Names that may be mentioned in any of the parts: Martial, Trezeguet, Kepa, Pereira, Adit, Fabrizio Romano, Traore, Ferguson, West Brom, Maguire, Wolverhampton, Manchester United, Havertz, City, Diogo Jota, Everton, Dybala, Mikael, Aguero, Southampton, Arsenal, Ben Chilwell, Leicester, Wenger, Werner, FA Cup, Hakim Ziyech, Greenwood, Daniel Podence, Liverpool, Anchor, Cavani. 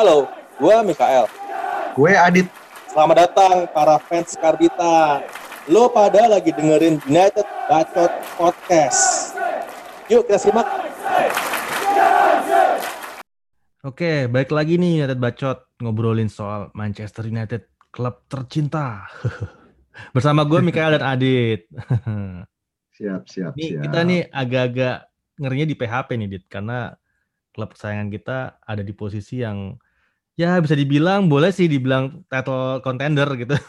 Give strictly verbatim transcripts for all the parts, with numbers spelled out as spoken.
Halo, gue Mikael. Gue Adit. Selamat datang para fans Karbita. Lo pada lagi dengerin United Bacot Podcast. Yuk kita simak. Oke, balik lagi nih United Bacot. Ngobrolin soal Manchester United, klub tercinta. Bersama gue Mikael dan Adit. Siap, siap, nih, siap. Kita nih agak-agak ngerinya di P H P nih, Dit. Karena klub kesayangan kita ada di posisi yang ya bisa dibilang, boleh sih dibilang title contender gitu.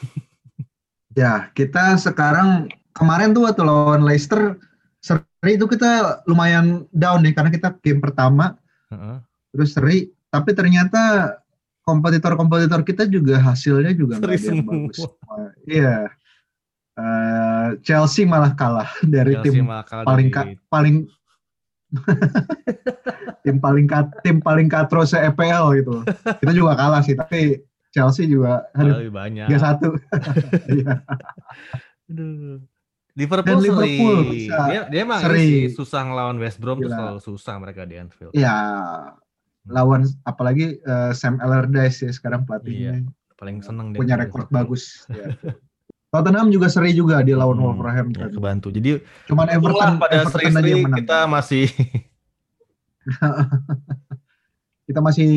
Ya, kita sekarang kemarin tuh waktu lawan Leicester seri itu kita lumayan down nih karena kita game pertama. Uh-huh. Terus seri, tapi ternyata kompetitor-kompetitor kita juga hasilnya juga nggak ada yang bagus. Iya. Uh, Chelsea malah kalah dari Chelsea tim kalah paling dari... Ka- paling tim paling kat, tim paling katro se-E P L gitu. Kita juga kalah sih, tapi Chelsea juga aduh, lebih banyak. tiga satu Aduh. Liverpool, Liverpool seri. Dia, dia emang seri. Sih, susah ngelawan West Brom. Gila. Tuh selalu susah mereka di Anfield. Iya. Lawan apalagi uh, Sam Allardyce ya sekarang pelatihnya. Iya. Paling seneng punya rekor bagus. Ya. Tottenham juga seri juga dia lawan hmm, Wolverhampton. Ya, kebantu. Jadi cuman Everton pada seri-seri kita masih kita masih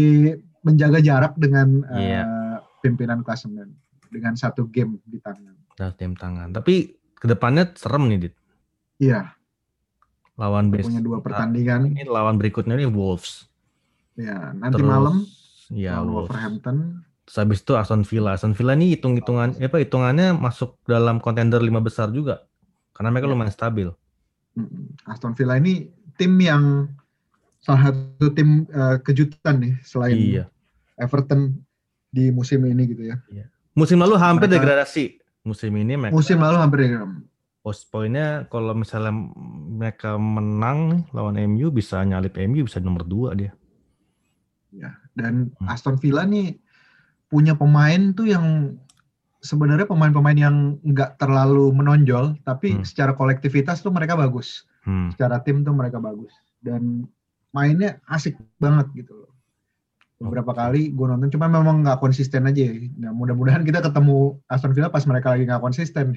menjaga jarak dengan yeah. uh, pimpinan klasemen dengan satu game di tangan. Satu game tangan. Tapi kedepannya serem nih, Dit. Iya. Lawan base. Punya dua pertandingan. Ini lawan berikutnya ini Wolves. Ya, nanti terus, malam ya, lawan Wolves. Wolverhampton. Terus habis itu Aston Villa. Aston Villa nih hitung-hitungan, apa hitungannya masuk dalam kontender lima besar juga. Karena mereka lumayan stabil. Aston Villa ini tim yang salah satu tim uh, kejutan nih selain iya. Everton di musim ini gitu ya. Iya. Musim lalu hampir mereka, degradasi. Musim ini mereka musim lalu hampir degradasi. Post poinnya kalau misalnya mereka menang lawan M U bisa nyalip M U bisa nomor dua dia. Ya, dan hmm. Aston Villa nih punya pemain tuh yang sebenarnya pemain-pemain yang nggak terlalu menonjol, tapi hmm. secara kolektivitas tuh mereka bagus, hmm. secara tim tuh mereka bagus, dan mainnya asik banget gitu. Beberapa oh. kali gue nonton, cuma memang nggak konsisten aja. Nah, mudah-mudahan kita ketemu Aston Villa pas mereka lagi nggak konsisten.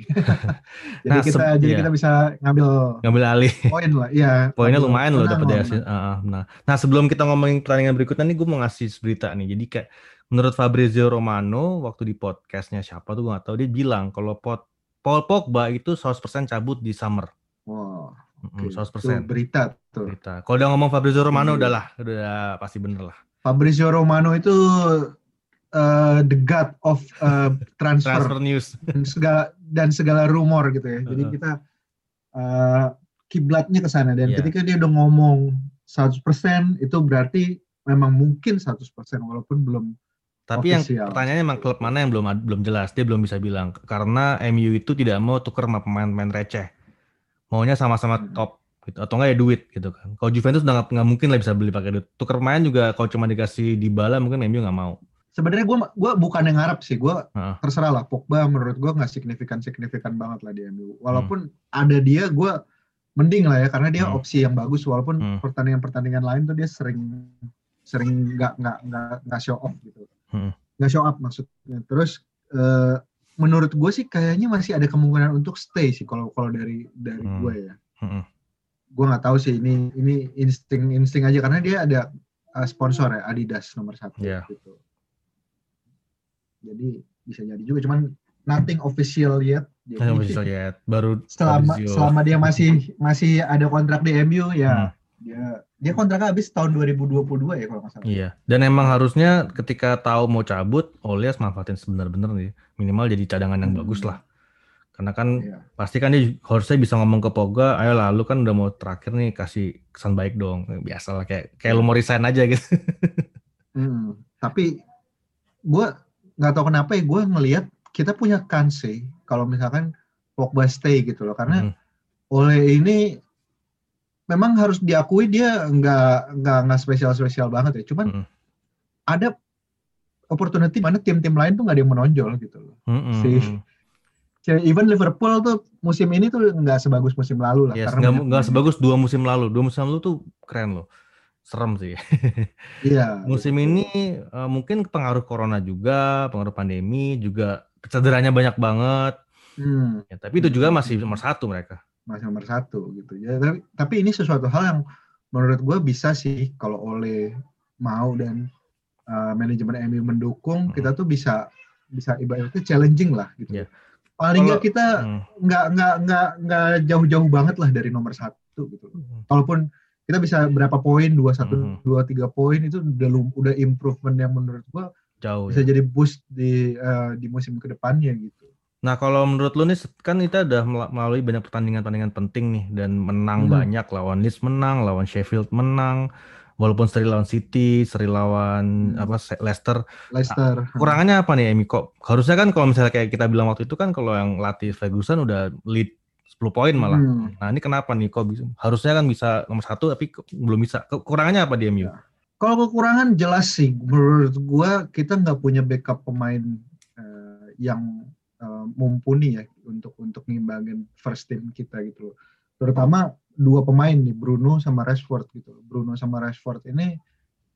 Jadi nah, kita se- jadi iya. kita bisa ngambil ngambil alih poin lah, ya. Poinnya lumayan loh dapat dari. Uh, nah, nah sebelum kita ngomongin pertandingan berikutnya nih, gue mau ngasih berita nih. Jadi kayak menurut Fabrizio Romano, waktu di podcastnya siapa tuh gue gak tahu, dia bilang kalau pot, Paul Pogba itu seratus persen cabut di summer. Wow. Okay. seratus persen. Itu berita tuh. Berita. Kalau udah ngomong Fabrizio Romano hmm. udah lah, udah pasti bener lah. Fabrizio Romano itu uh, the god of uh, transfer, transfer news dan segala, dan segala rumor gitu ya. Jadi kita uh, kiblatnya ke sana. Dan yeah. ketika dia udah ngomong seratus persen itu berarti memang mungkin seratus persen walaupun belum. Tapi official. Yang pertanyaannya emang klub mana yang belum belum jelas, dia belum bisa bilang karena M U itu tidak mau tuker sama pemain-pemain receh, maunya sama-sama hmm. top gitu atau enggak ya duit gitu kan. Kalau Juventus udah nggak mungkin lah bisa beli pakai duit, tuker pemain juga kalau cuma dikasih Dybala mungkin M U nggak mau. Sebenarnya gue gue bukan yang ngarep sih, gue uh-huh. terserah lah. Pogba menurut gue nggak signifikan signifikan banget lah di M U, walaupun hmm. ada dia gue mending lah ya karena dia hmm. opsi yang bagus walaupun hmm. pertandingan-pertandingan lain tuh dia sering sering nggak nggak nggak show off gitu. Hmm. Nggak show up maksudnya. Terus uh, menurut gue sih kayaknya masih ada kemungkinan untuk stay sih kalau kalau dari dari hmm. gue ya. Hmm. Gue nggak tahu sih ini ini insting insting aja karena dia ada uh, sponsor ya Adidas nomor satu yeah. gitu. Jadi bisa jadi juga cuman nothing official yet. Jadi, nothing official yet. Baru selama Fabrizio. Selama dia masih masih ada kontrak di M U ya. Hmm. Dia dia kontraknya habis tahun dua ribu dua puluh dua ya kalau nggak salah. Iya. Dan emang harusnya ketika tahu mau cabut, Olias manfaatin sebenar-benar nih. Minimal jadi cadangan yang hmm. bagus lah. Karena kan iya. pasti kan dia harusnya bisa ngomong ke Pogba, ayo lah lu kan udah mau terakhir nih kasih kesan baik dong. Biasalah kayak kayak lu mau resign aja gitu. Hmm. Tapi gue nggak tahu kenapa ya gue ngelihat kita punya kans sih kalau misalkan Pogba stay gitu loh. Karena hmm. Ole ini memang harus diakui dia nggak nggak nggak spesial-spesial banget ya. Cuman mm. ada opportunity mana tim-tim lain tuh nggak ada yang menonjol gitu loh. Mm-hmm. Si, si even Liverpool tuh musim ini tuh nggak sebagus musim lalu lah. Yes, karena nggak sebagus dua musim lalu. Dua musim lalu tuh keren loh. serem sih. Iya. Musim ini uh, mungkin pengaruh corona juga, pengaruh pandemi juga, cederanya banyak banget. Hmm. Ya, tapi itu juga masih nomor satu mereka. Masih nomor satu gitu. Ya, tapi, tapi ini sesuatu hal yang menurut gue bisa sih kalau Ole mau dan uh, manajemen M U mendukung, hmm. kita tuh bisa bisa ibaratnya challenging lah gitu. Yeah. Paling nggak kita nggak hmm. nggak nggak nggak jauh-jauh banget lah dari nomor satu gitu. Walaupun kita bisa berapa poin, dua satu dua tiga poin itu udah udah improvement yang menurut gua jauh, bisa ya, jadi boost di uh, di musim kedepannya gitu. Nah kalau menurut lu nih kan kita udah melalui banyak pertandingan-pertandingan penting nih dan menang hmm. banyak, lawan Leeds menang, lawan Sheffield menang, walaupun seri lawan City, seri lawan hmm. apa Leicester. Leicester. Kurangannya apa nih Emi? Kok harusnya kan kalau misalnya kayak kita bilang waktu itu kan kalau yang latih Ferguson udah lead sepuluh poin malah. Hmm. Nah ini kenapa nih kok bisa, harusnya kan bisa nomor satu tapi belum bisa. Kekurangannya apa di M U? Ya. Kalau kekurangan jelas sih menurut gue kita nggak punya backup pemain uh, yang uh, mumpuni ya untuk untuk ngimbangin first team kita gitu loh. Terutama dua pemain nih Bruno sama Rashford gitu. Bruno sama Rashford ini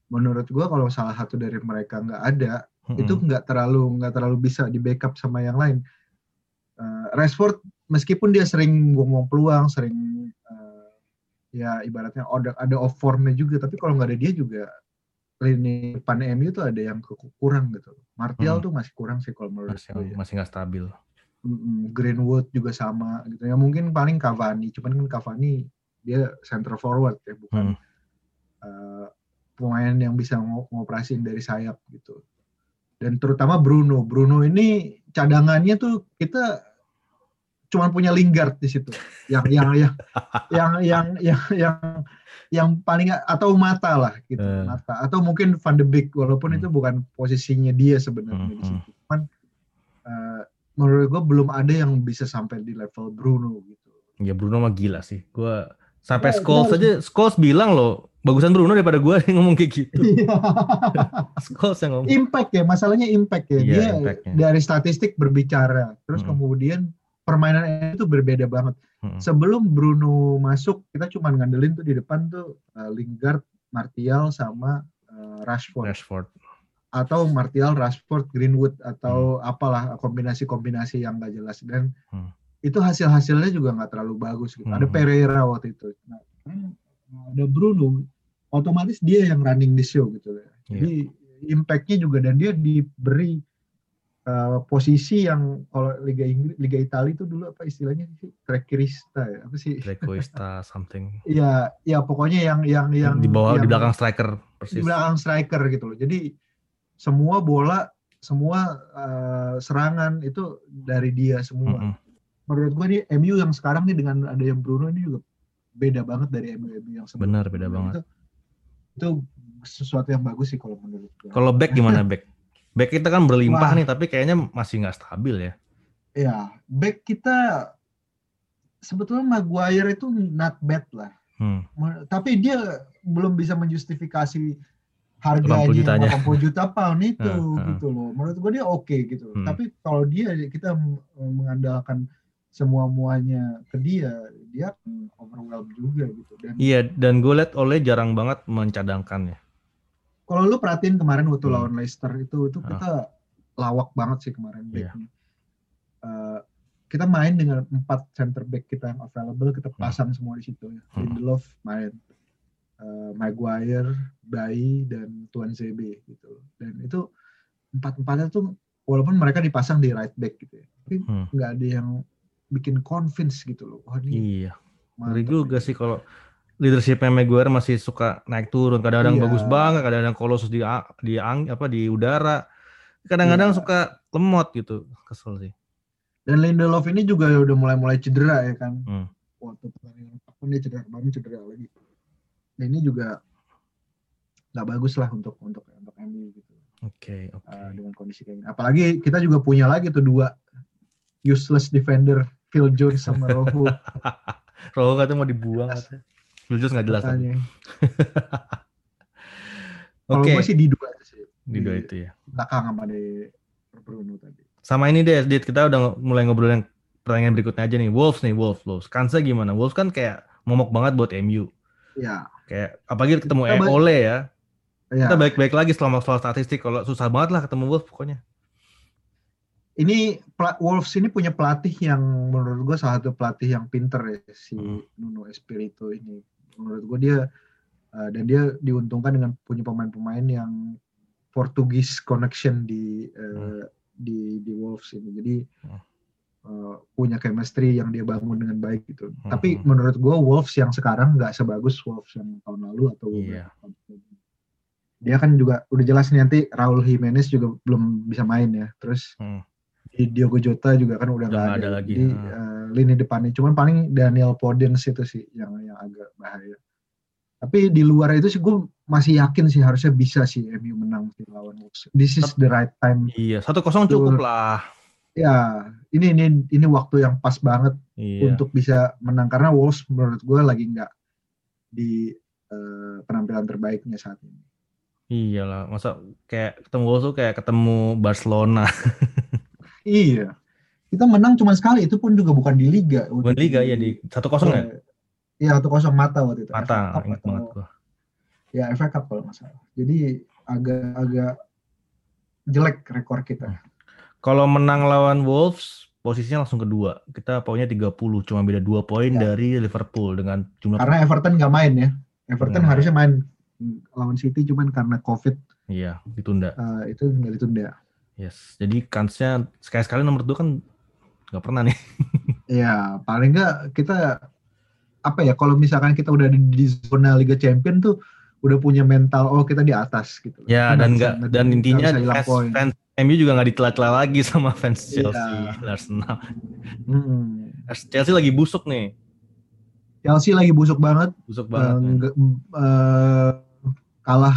menurut gue kalau salah satu dari mereka nggak ada hmm. itu nggak terlalu nggak terlalu bisa di backup sama yang lain. Uh, Rashford meskipun dia sering buang-buang peluang, sering uh, ya ibaratnya ada ada off formnya juga, tapi kalau nggak ada dia juga lini depan M U tuh ada yang kurang gitu. Martial hmm. tuh masih kurang sih kalau menurut gue. Masih, masih nggak stabil. Mm-mm, Greenwood juga sama gitu. Ya mungkin paling Cavani, cuman kan Cavani dia center forward ya, bukan hmm. uh, pemain yang bisa ngoperasiin dari sayap gitu. Dan terutama Bruno, Bruno ini cadangannya tuh kita cuman punya Lingard di situ, yang yang yang yang yang yang yang yang paling atau Mata lah gitu, uh. Mata atau mungkin Van de Beek walaupun hmm. itu bukan posisinya dia sebenarnya hmm. di situ, cuman uh, menurut gue belum ada yang bisa sampai di level Bruno gitu. Ya Bruno mah gila sih, gue sampai ya, Scholes aja, Scholes bilang loh bagusan Bruno daripada gue ngomong kayak gitu. Scholes yang ngomong. Impact ya, masalahnya impact ya, ya dia impact-nya. Dari statistik berbicara, terus hmm. kemudian permainan itu berbeda banget. Hmm. Sebelum Bruno masuk, kita cuma ngandelin tuh di depan tuh uh, Lingard, Martial, sama uh, Rashford. Rashford. Atau Martial, Rashford, Greenwood, atau hmm. apalah kombinasi-kombinasi yang nggak jelas. Dan hmm. itu hasil-hasilnya juga nggak terlalu bagus gitu. Hmm. Ada Pereira waktu itu. Nah, ada Bruno, otomatis dia yang running the show gitu. Jadi yeah. impact-nya juga, dan dia diberi Uh, posisi yang kalau Liga Inggris, Liga Italia itu dulu apa istilahnya sih, trequartista ya apa sih? Trequartista something. Iya, ya pokoknya yang yang yang di bawah yang, di belakang striker persis. Di belakang striker gitu loh. Jadi semua bola, semua uh, serangan itu dari dia semua. Mm-hmm. Menurut gua nih M U yang sekarang nih dengan ada yang Bruno ini juga beda banget dari M U yang sebelumnya. Benar, beda itu, banget. Itu sesuatu yang bagus sih kalau menurut gua. Kalau back gimana back? Back kita kan berlimpah Wah. nih, tapi kayaknya masih nggak stabil ya. Iya, back kita sebetulnya Maguire itu not bad lah. Hmm. Tapi dia belum bisa menjustifikasi harganya delapan puluh juta pound itu hmm. gitu loh. Menurut gue dia oke okay, gitu. Hmm. Tapi kalau dia kita mengandalkan semua-muanya ke dia, dia overwhelmed juga gitu. Dan iya, dan gue liat Ole jarang banget mencadangkannya. Kalau lu perhatiin kemarin waktu hmm. lawan Leicester itu itu kita ah. lawak banget sih kemarin yeah. backnya. Uh, kita main dengan empat center back kita yang available, kita pasang hmm. semua di situ. Hmm. Lindelof main, uh, Maguire, Bayi dan Tuan Z B gitu. Dan itu empat-empatnya tuh walaupun mereka dipasang di right back gitu ya, tapi nggak hmm. ada yang bikin convince gitu loh. Oh, ini iya. Ngeri juga sih kalau leadership-nya Maguire masih suka naik turun, kadang-kadang iya. bagus banget, kadang-kadang kolosus di di apa di udara, kadang-kadang iya. suka lemot gitu, kesel sih. Dan Lindelof ini juga udah mulai-mulai cedera ya kan, hmm. waktu pertandingan apapun dia cedera baru cedera lagi. Nah, ini juga nggak bagus lah untuk untuk untuk M U gitu. Oke okay, oke. Okay. Uh, dengan kondisi kayak gini, apalagi kita juga punya lagi tuh dua useless defender, Phil Jones sama Rojo. Rojo katanya mau dibuang. Katanya. Lujus nggak jelas tadi. Kalau gue sih di dua sih. Di dua itu ya. Belakang sama di Bruno tadi. Sama ini deh, Adit, kita udah mulai ngobrol yang pertanyaan berikutnya aja nih. Wolves nih, Wolves, Wolves. Kansnya gimana? Wolves kan kayak momok banget buat M U. Ya. Kayak apalagi ketemu kita baik, Ole ya. ya. Kita baik-baik lagi selama soal statistik. Kalau susah banget lah ketemu Wolves pokoknya. Ini Wolves ini punya pelatih yang menurut gue salah satu pelatih yang pinter ya, si hmm. Nuno Espirito ini. Menurut gue dia uh, dan dia diuntungkan dengan punya pemain-pemain yang Portugis connection di uh, hmm. di di Wolves ini. Jadi hmm. uh, punya chemistry yang dia bangun dengan baik gitu. Hmm. Tapi menurut gue Wolves yang sekarang nggak sebagus Wolves yang tahun lalu atau yeah. dia kan juga udah jelas nih nanti Raul Jimenez juga belum bisa main ya. Terus hmm. Diogo Jota juga kan udah nggak ada, ada lagi di nah. uh, lini depannya. Cuman paling Daniel Podence itu sih yang yang agak bahaya. Tapi di luar itu sih gue masih yakin sih harusnya bisa sih M U menang lawan Wolves. This is the right time. Iya, satu kosong cukup lah. Ya, ini ini ini waktu yang pas banget iya. untuk bisa menang karena Wolves menurut gue lagi nggak di uh, penampilan terbaiknya saat ini. Iyalah, masa kayak ketemu Wolves tuh kayak ketemu Barcelona. Iya, kita menang cuma sekali, itu pun juga bukan di Liga. Bukan di Liga, ya di satu kosong ya? Iya, satu kosong mata waktu itu. Mata, ingat banget gua. Ya, F A Cup kalau masalah. Jadi agak-agak jelek rekor kita. Kalau menang lawan Wolves, posisinya langsung kedua. Kita poinnya tiga puluh, cuma beda dua poin ya. Dari Liverpool dengan jumlah. Karena Everton nggak main ya. Everton nah. harusnya main lawan City, cuman karena COVID. Iya, ditunda. Uh, itu nggak ditunda. Yes, jadi kansnya sekali-sekali nomor dua kan nggak pernah nih. Iya, paling nggak kita apa ya? Kalau misalkan kita udah di, di zona Liga Champion tuh udah punya mental, oh kita di atas gitu. Ya dan nggak dan intinya fans, fans M U juga nggak ditela-tela lagi sama fans Chelsea, ya. Arsenal. Hmm. Chelsea lagi busuk nih. Chelsea lagi busuk banget. Busuk banget. Uh, ya. uh, kalah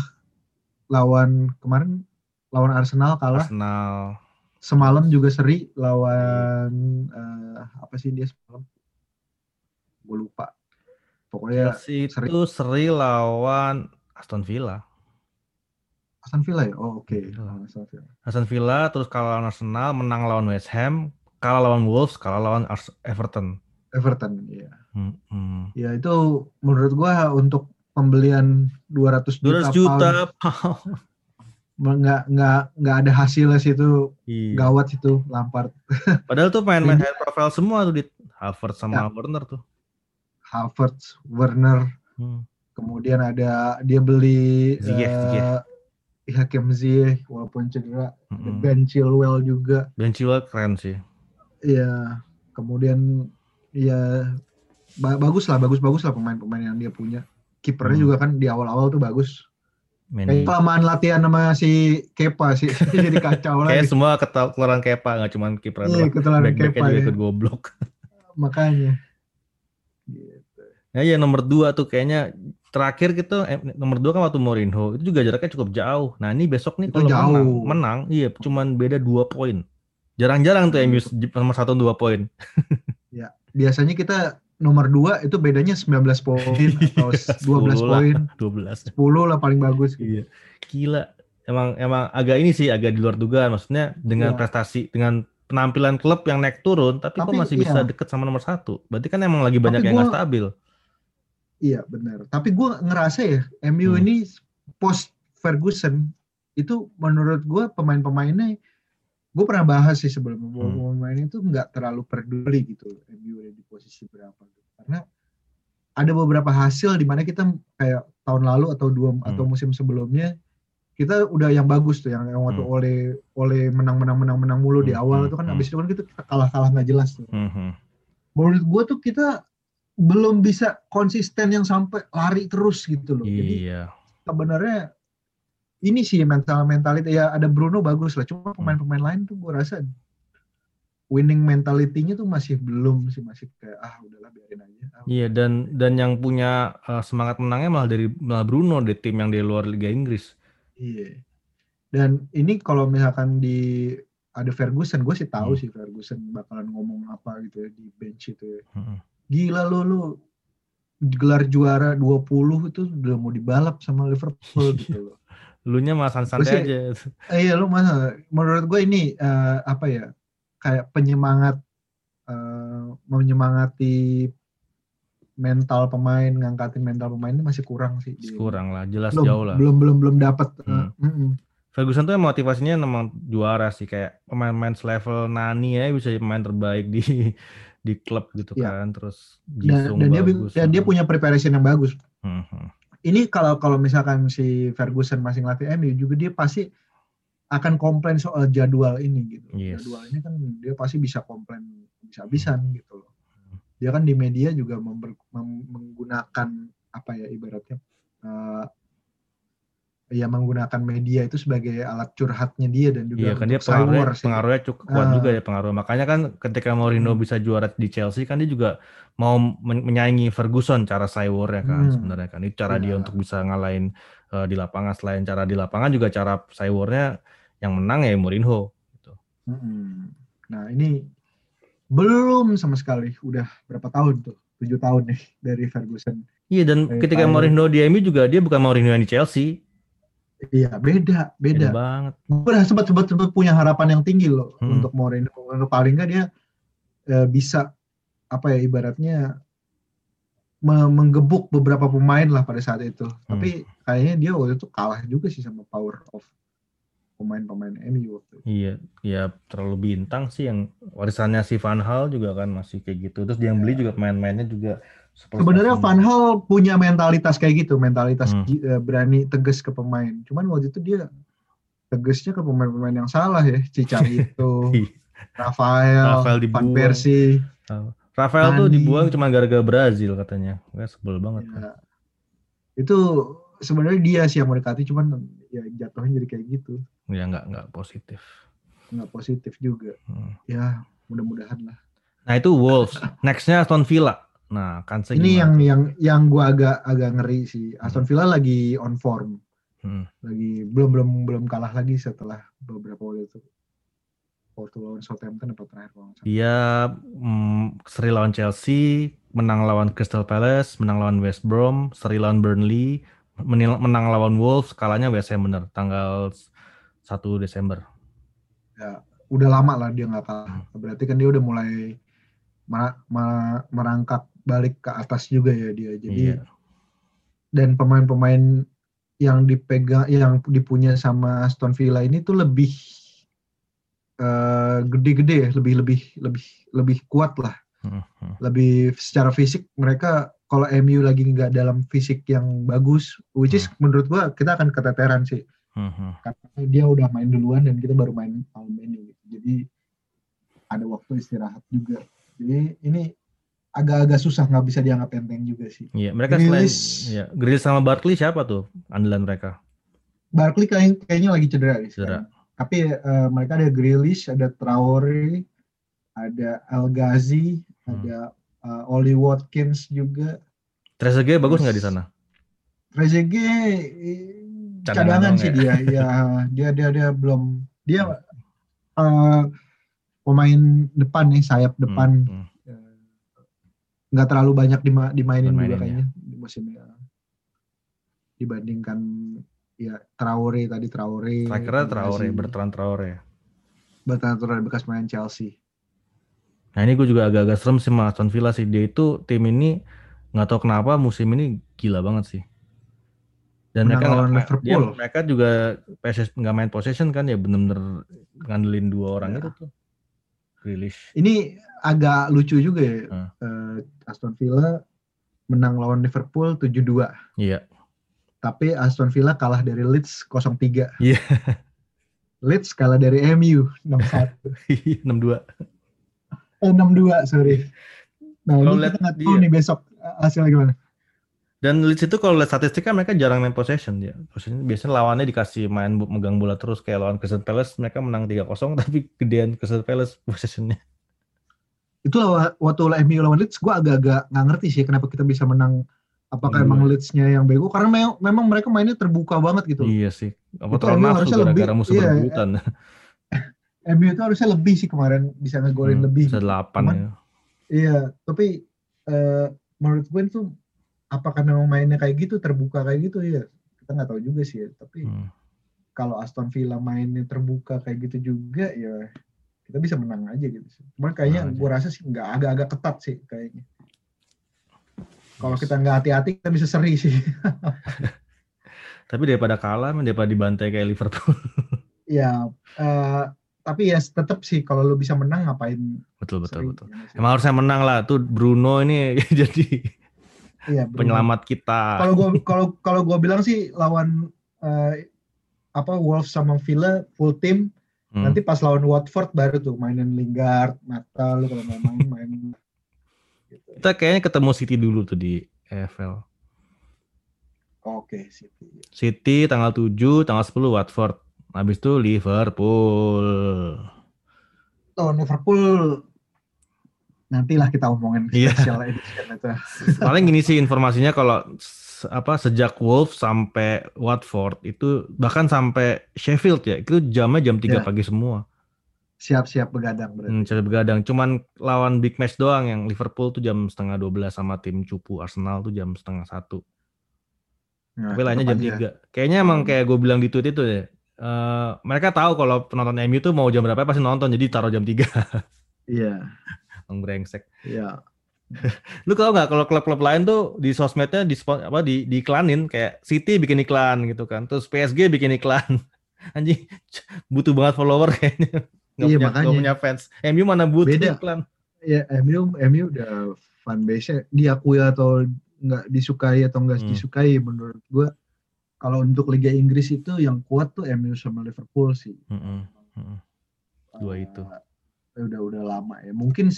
lawan kemarin. Lawan Arsenal kalah. Arsenal. Semalam juga seri lawan uh, apa sih dia semalam? Gue lupa. Pokoknya Chelsea seri. Itu seri lawan Aston Villa. Aston Villa ya? Oh oke. Okay. Aston Villa. Aston Villa terus kalah lawan Arsenal, menang lawan West Ham, kalah lawan Wolves, kalah lawan Ars- Everton. Everton, iya. Mm-hmm. Ya itu menurut gue untuk pembelian dua ratus juta pound. nggak nggak nggak ada hasilnya sih itu iya. Gawat itu Lampard. Padahal tuh main-main high profile semua tuh di Havertz sama ya. Werner tuh. Havertz, Werner, hmm. kemudian ada dia beli Ziyech, uh, Hakim Ziyech walaupun cedera, mm-hmm. Ben Chilwell juga. Ben Chilwell keren sih. Iya, kemudian ya ba- bagus lah, bagus-bagus lah pemain-pemain yang dia punya. Kipernya hmm. juga kan di awal-awal tuh bagus. Kayak kelamaan latihan sama si Kepa sih jadi kacau lagi. Kayak semua ketularan Kepa nggak cuma kiperan doang. Back-backnya juga ya. Ikut goblok. Makanya. Gitu. Nah, ya nomor dua tuh kayaknya terakhir gitu eh, nomor dua kan waktu Mourinho itu juga jaraknya cukup jauh. Nah ini besok nih kalau menang, menang, iya cuman beda dua poin. Jarang-jarang tuh M U nomor satu dua poin. Ya biasanya kita nomor dua itu bedanya sembilan belas poin atau dua belas poin. dua belas. sepuluh lah paling bagus. Gitu. Iya. Gila. Emang emang agak ini sih agak di luar dugaan. Maksudnya dengan ya. Prestasi, dengan penampilan klub yang naik turun, tapi, tapi kok masih iya. bisa deket sama nomor satu. Berarti kan emang lagi banyak tapi yang gua, gak stabil. Iya benar. Tapi gue ngerasa ya M U hmm. ini post Ferguson itu menurut gue pemain-pemainnya gue pernah bahas sih sebelum pemain hmm. itu nggak terlalu peduli gitu M U di posisi berapa gitu. Karena ada beberapa hasil di mana kita kayak tahun lalu atau dua hmm. atau musim sebelumnya kita udah yang bagus tuh yang, yang waktu hmm. oleh oleh menang menang menang menang mulu hmm. di awal itu kan hmm. abis itu kan kita kalah kalah nggak jelas tuh. Hmm. Menurut gue tuh kita belum bisa konsisten yang sampai lari terus gitu loh. Jadi yeah. sebenarnya ini sih mental mentality ya ada Bruno bagus lah cuma pemain-pemain lain tuh gue rasa winning mentality-nya tuh masih belum sih masih kayak ah udahlah biarin aja. Ah, iya dan dan yang punya uh, semangat menangnya malah dari malah Bruno di tim yang di luar Liga Inggris. Iya. Dan ini kalau misalkan di ada Ferguson gue sih tahu hmm. sih Ferguson bakalan ngomong apa gitu ya di bench itu. Ya. Hmm. Gila lo lo gelar juara dua puluh itu udah mau dibalap sama Liverpool gitu loh. Lunya malah santai aja. Iya, lu masa menurut gue ini uh, apa ya? Kayak penyemangat uh, menyemangati mental pemain, ngangkatin mental pemain ini masih kurang sih. Kurang lah, jelas belum, jauh lah. Belum belum belum dapat. Hmm. Uh, Ferguson tuh motivasinya memang juara sih, kayak pemain-pemain selevel Nani ya bisa pemain terbaik di di klub gitu ya. Kan terus Jisung dan, dan bagus. Dia, dan dia punya preparation yang bagus. Uh-huh. Ini kalau kalau misalkan si Ferguson masih ngelatih M U juga dia pasti akan komplain soal jadwal ini gitu. Yes. Jadwal ini kan dia pasti bisa komplain bisa-bisan uh-huh. gitu loh. Dia kan di media juga member, mem, menggunakan apa ya ibaratnya uh, ya menggunakan media itu sebagai alat curhatnya dia dan juga iya, kan dia pengaruh, pengaruhnya cukup kuat uh, juga ya pengaruh. Makanya kan ketika Mourinho hmm. bisa juara di Chelsea kan dia juga mau menyaingi Ferguson cara cywarnya kan hmm. sebenarnya kan itu cara ya. Dia untuk bisa ngalahin uh, di lapangan. Selain cara di lapangan juga cara cywarnya yang menang ya Mourinho. Gitu. Hmm. Nah ini belum sama sekali udah berapa tahun tuh tujuh tahun nih dari Ferguson. Iya dan dari ketika Mourinho di M U juga dia bukan Mourinho yang di Chelsea. Iya beda, beda. Beda banget. Gue sempat-sempat punya harapan yang tinggi loh hmm. untuk Mourinho. Paling nggak dia e, bisa apa ya ibaratnya me- menggebuk beberapa pemain lah pada saat itu. Hmm. Tapi kayaknya dia waktu itu kalah juga sih sama power of pemain-pemain M U waktu itu. Iya, ya terlalu bintang sih yang warisannya si Van Hal juga kan masih kayak gitu. Terus yang beli juga pemain-pemainnya juga. Sebenarnya Van Hal punya mentalitas kayak gitu, mentalitas hmm. berani tegas ke pemain. Cuman waktu itu dia tegasnya ke pemain-pemain yang salah ya, Cicarito, Rafael, Rafael Van Persie. Rafael Nani. Tuh dibuang cuma gara-gara Brazil katanya, gak sebel banget. Ya. Kan. Itu sebenarnya dia sih yang mendekati, cuman ya jatuhnya jadi kayak gitu. Ya nggak nggak positif. Nggak positif juga. Hmm. Ya mudah-mudahan lah. Nah itu Wolves, nextnya Aston Villa. Nah, kan ini yang yang yang gue agak agak ngeri sih. Aston Villa hmm. lagi on form, hmm. lagi belum belum belum kalah lagi setelah beberapa waktu itu. Waktu lawan Southampton dapat terakhir lawan. Iya, mm, seri lawan Chelsea, menang lawan Crystal Palace, menang lawan West Brom, seri lawan Burnley, menil, menang lawan Wolves, kalahnya W S M bener, tanggal satu Desember. Ya, udah lama lah dia nggak kalah. Berarti kan dia udah mulai mer- mer- merangkak balik ke atas juga ya dia jadi yeah. Dan pemain-pemain yang dipegang yang dipunya sama Aston Villa ini tuh lebih uh, gede-gede lebih lebih lebih lebih kuat lah uh-huh. lebih secara fisik mereka kalau M U lagi nggak dalam fisik yang bagus which is uh-huh. menurut gua kita akan keteteran sih uh-huh. karena dia udah main duluan dan kita baru main main jadi ada waktu istirahat juga jadi ini agak-agak susah nggak bisa dianggap enteng juga sih. Iya, mereka Grealish, selain ya, Grealish sama Barkley siapa tuh andalan mereka? Barkley kayaknya, kayaknya lagi cedera nih. Cedera. Sekarang. Tapi uh, mereka ada Grealish, ada Traore, ada El Ghazi, hmm. ada uh, Oli Watkins juga. Trezeguet bagus nggak di sana? Trezeguet cadangan, cadangan sih dia. Ya, dia dia dia belum dia uh, pemain depan nih sayap depan. Hmm, hmm. Nggak terlalu banyak dima- dimainin Bermainin juga kayaknya ya. Di musim ya. Dibandingkan ya Traore tadi Traore. Terakhirnya Traore, Bertrand Traore. Bertrand Traore bekas main Chelsea. Nah ini gue juga agak-agak serem sih sama Aston Villa sih. Dia itu tim ini nggak tahu kenapa musim ini gila banget sih. Dan menang mereka dia, mereka juga nggak main possession kan ya benar-benar ngandelin dua orang ya. Itu tuh. Grealish. Ini agak lucu juga ya. Hmm. Uh, Aston Villa menang lawan Liverpool tujuh dua. Iya. Tapi Aston Villa kalah dari Leeds nol tiga. Iya. Leeds kalah dari M U enam satu. enam dua. Eh enam dua, sorry. Nah, kalau ini kita nggak tahu iya. nih besok hasilnya gimana. Dan Leeds itu kalau lihat statistiknya mereka jarang main possession ya. Possession biasanya lawannya dikasih main megang bola terus kayak lawan Crystal Palace mereka menang tiga nol tapi gedean Crystal Palace possessionnya. Itu waktu M U lawan Leeds gue agak-agak gak ngerti sih kenapa kita bisa menang apakah hmm. emang Leeds-nya yang bego karena me- memang mereka mainnya terbuka banget gitu. Iya sih apa terlalu nafsu gara-gara musuh iya, berbutan M U itu harusnya lebih sih kemarin bisa ngegolin hmm, lebih bisa delapan cuman, ya iya tapi uh, menurut gue itu apa karena mainnya kayak gitu terbuka kayak gitu ya kita gak tahu juga sih ya tapi hmm. kalau Aston Villa mainnya terbuka kayak gitu juga ya kita bisa menang aja gitu. Cuman kayaknya nah, gue rasa sih nggak agak-agak ketat sih kayaknya. Kalau kita nggak hati-hati kita bisa seri sih. Tapi daripada kalah, daripada dibantai kayak Liverpool. Iya, uh, tapi ya tetap sih kalau lu bisa menang ngapain? Betul betul seri, betul. Ya, emang harusnya menang lah tuh Bruno ini jadi iya, penyelamat kita. Kalau gua kalau kalau gua bilang sih lawan uh, apa Wolves sama Villa full team. Hmm. Nanti pas lawan Watford baru tuh mainin Lingard, Mata lu kalau memang main. Gitu. Kita kayaknya ketemu City dulu tuh di E F L. Oke, City. City tanggal tujuh, tanggal sepuluh Watford. Habis itu Liverpool. Oh, Liverpool nantilah kita omongin special yeah. edition itu. Paling gini sih informasinya kalau apa sejak Wolves sampai Watford itu bahkan sampai Sheffield ya itu jamnya jam tiga ya. Pagi semua siap-siap begadang berarti. Hmm, siap begadang cuman lawan big match doang yang Liverpool tuh jam setengah dua belas sama tim cupu Arsenal tuh jam setengah satu nah, tapi lainnya jam tiga ya. Kayaknya emang kayak gue bilang di tweet itu ya uh, mereka tahu kalau penonton M U tuh mau jam berapa pasti nonton jadi taruh jam tiga iya emang brengsek iya. Lu tau nggak kalau klub-klub lain tuh di sosmednya di apa di diiklanin kayak City bikin iklan gitu kan terus P S G bikin iklan anjing butuh banget follower kayaknya nggak iya, punya nggak punya fans M U mana butuh beda. Iklan ya M U M U udah fanbase-nya diakui atau nggak disukai atau nggak hmm. disukai menurut gue kalau untuk Liga Inggris itu yang kuat tuh M U sama Liverpool sih hmm, hmm. dua itu uh, udah udah lama ya mungkin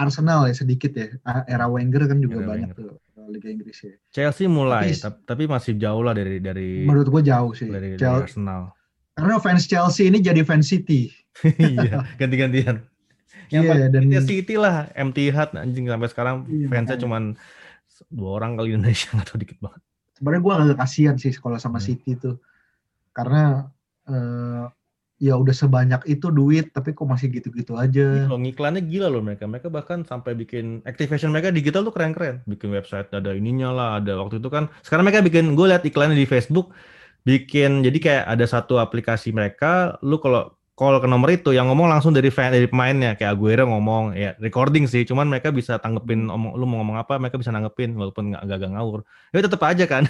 Arsenal ya sedikit ya era Wenger kan juga era banyak Wenger. Tuh Liga Inggris ya. Chelsea mulai tapi, tapi masih jauh lah dari dari menurut gua jauh sih dari, Chelsea, dari Arsenal. Karena fans Chelsea ini jadi fans City. Iya, ganti-gantian. Yang iya, dan City lah M T H anjing sampai sekarang iya, fansnya iya. Cuman dua orang kali Indonesia atau dikit banget. Sebenarnya gua agak kasihan sih sekolah sama hmm. City tuh. Karena eh, ya udah sebanyak itu duit tapi kok masih gitu-gitu aja. Loh, ngiklannya gila loh mereka. Mereka bahkan sampai bikin activation mereka digital tuh keren-keren. Bikin website ada ininya lah, ada waktu itu kan. Sekarang mereka bikin gue lihat iklannya di Facebook bikin jadi kayak ada satu aplikasi mereka lu kalau call ke nomor itu yang ngomong langsung dari fan dari pemainnya kayak Aguero ngomong ya recording sih cuman mereka bisa tanggepin omong, lu mau ngomong apa mereka bisa nanggepin walaupun enggak agak ngawur. Ya tetap aja kan.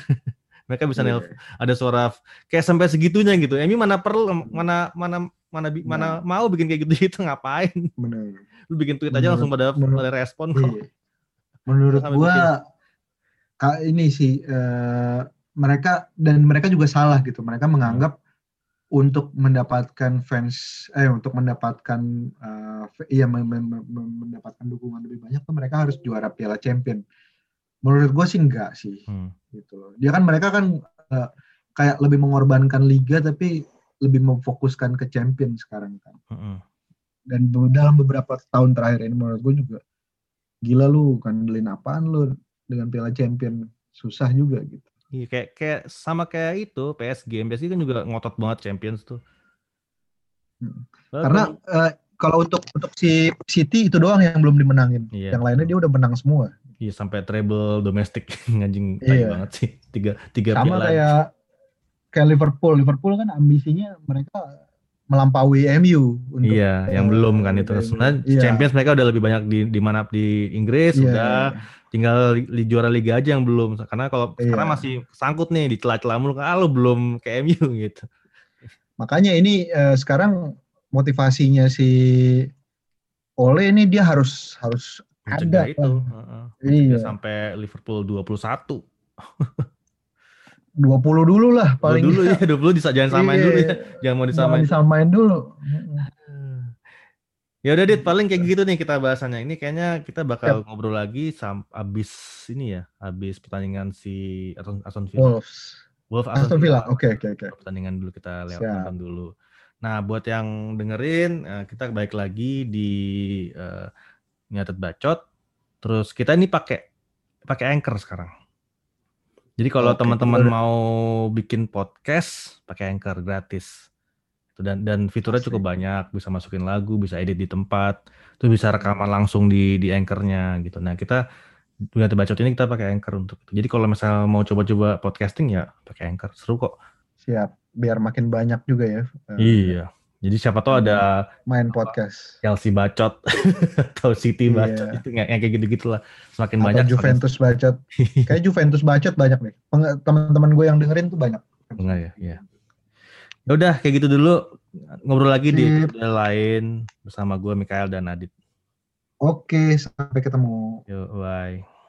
Mereka bisa yeah. nelf, ada suara kayak sampai segitunya gitu. Emi mana perlu mana mana mana bi, mana mau bikin kayak gitu-gitu ngapain? Benar. Lu bikin tweet aja menurut, langsung pada menurut, pada respon kok. Iya. Menurut gua ka, ini sih uh, mereka dan mereka juga salah gitu. Mereka menganggap hmm. untuk mendapatkan fans eh untuk mendapatkan uh, iya mendapatkan dukungan lebih banyak tuh mereka harus juara Piala Champion. Menurut gue sih enggak sih, hmm. gitu. Dia kan mereka kan uh, kayak lebih mengorbankan liga tapi lebih memfokuskan ke champion sekarang kan. Hmm. Dan dalam beberapa tahun terakhir ini menurut gue juga gila lu kandelin apaan lu dengan Piala Champion susah juga gitu. Iya kayak kayak sama kayak itu P S G, P S G kan juga ngotot banget Champions tuh. Hmm. Karena uh, kalau untuk untuk si City itu doang yang belum dimenangin, yeah. yang lainnya dia udah menang semua. Iya sampai treble domestik ngajing tai iya. banget sih tiga tiga sama piala. kayak kayak Liverpool Liverpool kan ambisinya mereka melampaui M U untuk iya yang uh, belum kan itu sebenarnya iya. Champions mereka udah lebih banyak di di mana di Inggris iya, udah iya. tinggal li, li, juara liga aja yang belum karena kalau iya. sekarang masih sangkut nih di celah-celah mulu kalau belum ke M U gitu makanya ini uh, sekarang motivasinya si Ole ini dia harus harus ada itu uh, iya. sampai Liverpool dua puluh satu dua puluh dulu lah paling dulu ya dua puluh bisa jangan samain iya. dulu ya jangan mau disamain disamain dulu ya udah Dit paling kayak gitu nih kita bahasannya ini kayaknya kita bakal yep. ngobrol lagi sam- abis ini ya abis pertandingan si Aston Villa Wolves Wolves Aston Villa oke oke oke pertandingan dulu kita lewat nonton dulu nah buat yang dengerin kita balik lagi di uh, nyatet bacot, terus kita ini pakai pakai Anchor sekarang. Jadi kalau okay, teman-teman bener. Mau bikin podcast, pakai Anchor gratis. Dan dan fiturnya cukup banyak, bisa masukin lagu, bisa edit di tempat, terus bisa rekaman langsung di di Anchor-nya gitu. Nah kita nyatet bacot ini kita pakai Anchor untuk itu. Jadi kalau misalnya mau coba-coba podcasting ya pakai Anchor, seru kok. Siap, biar makin banyak juga ya. Iya. Jadi siapa tahu ada main podcast Chelsea bacot atau City bacot, yeah. Itu yang kayak gitu-gitulah semakin atau banyak. Juventus semakin... bacot. Kayak Juventus bacot banyak nih. Teman-teman gue yang dengerin tuh banyak. Enggak ya, iya. Ya udah kayak gitu dulu, ngobrol lagi di episode lain bersama gue Mikael dan Adit. Oke, sampai ketemu. Yo, bye.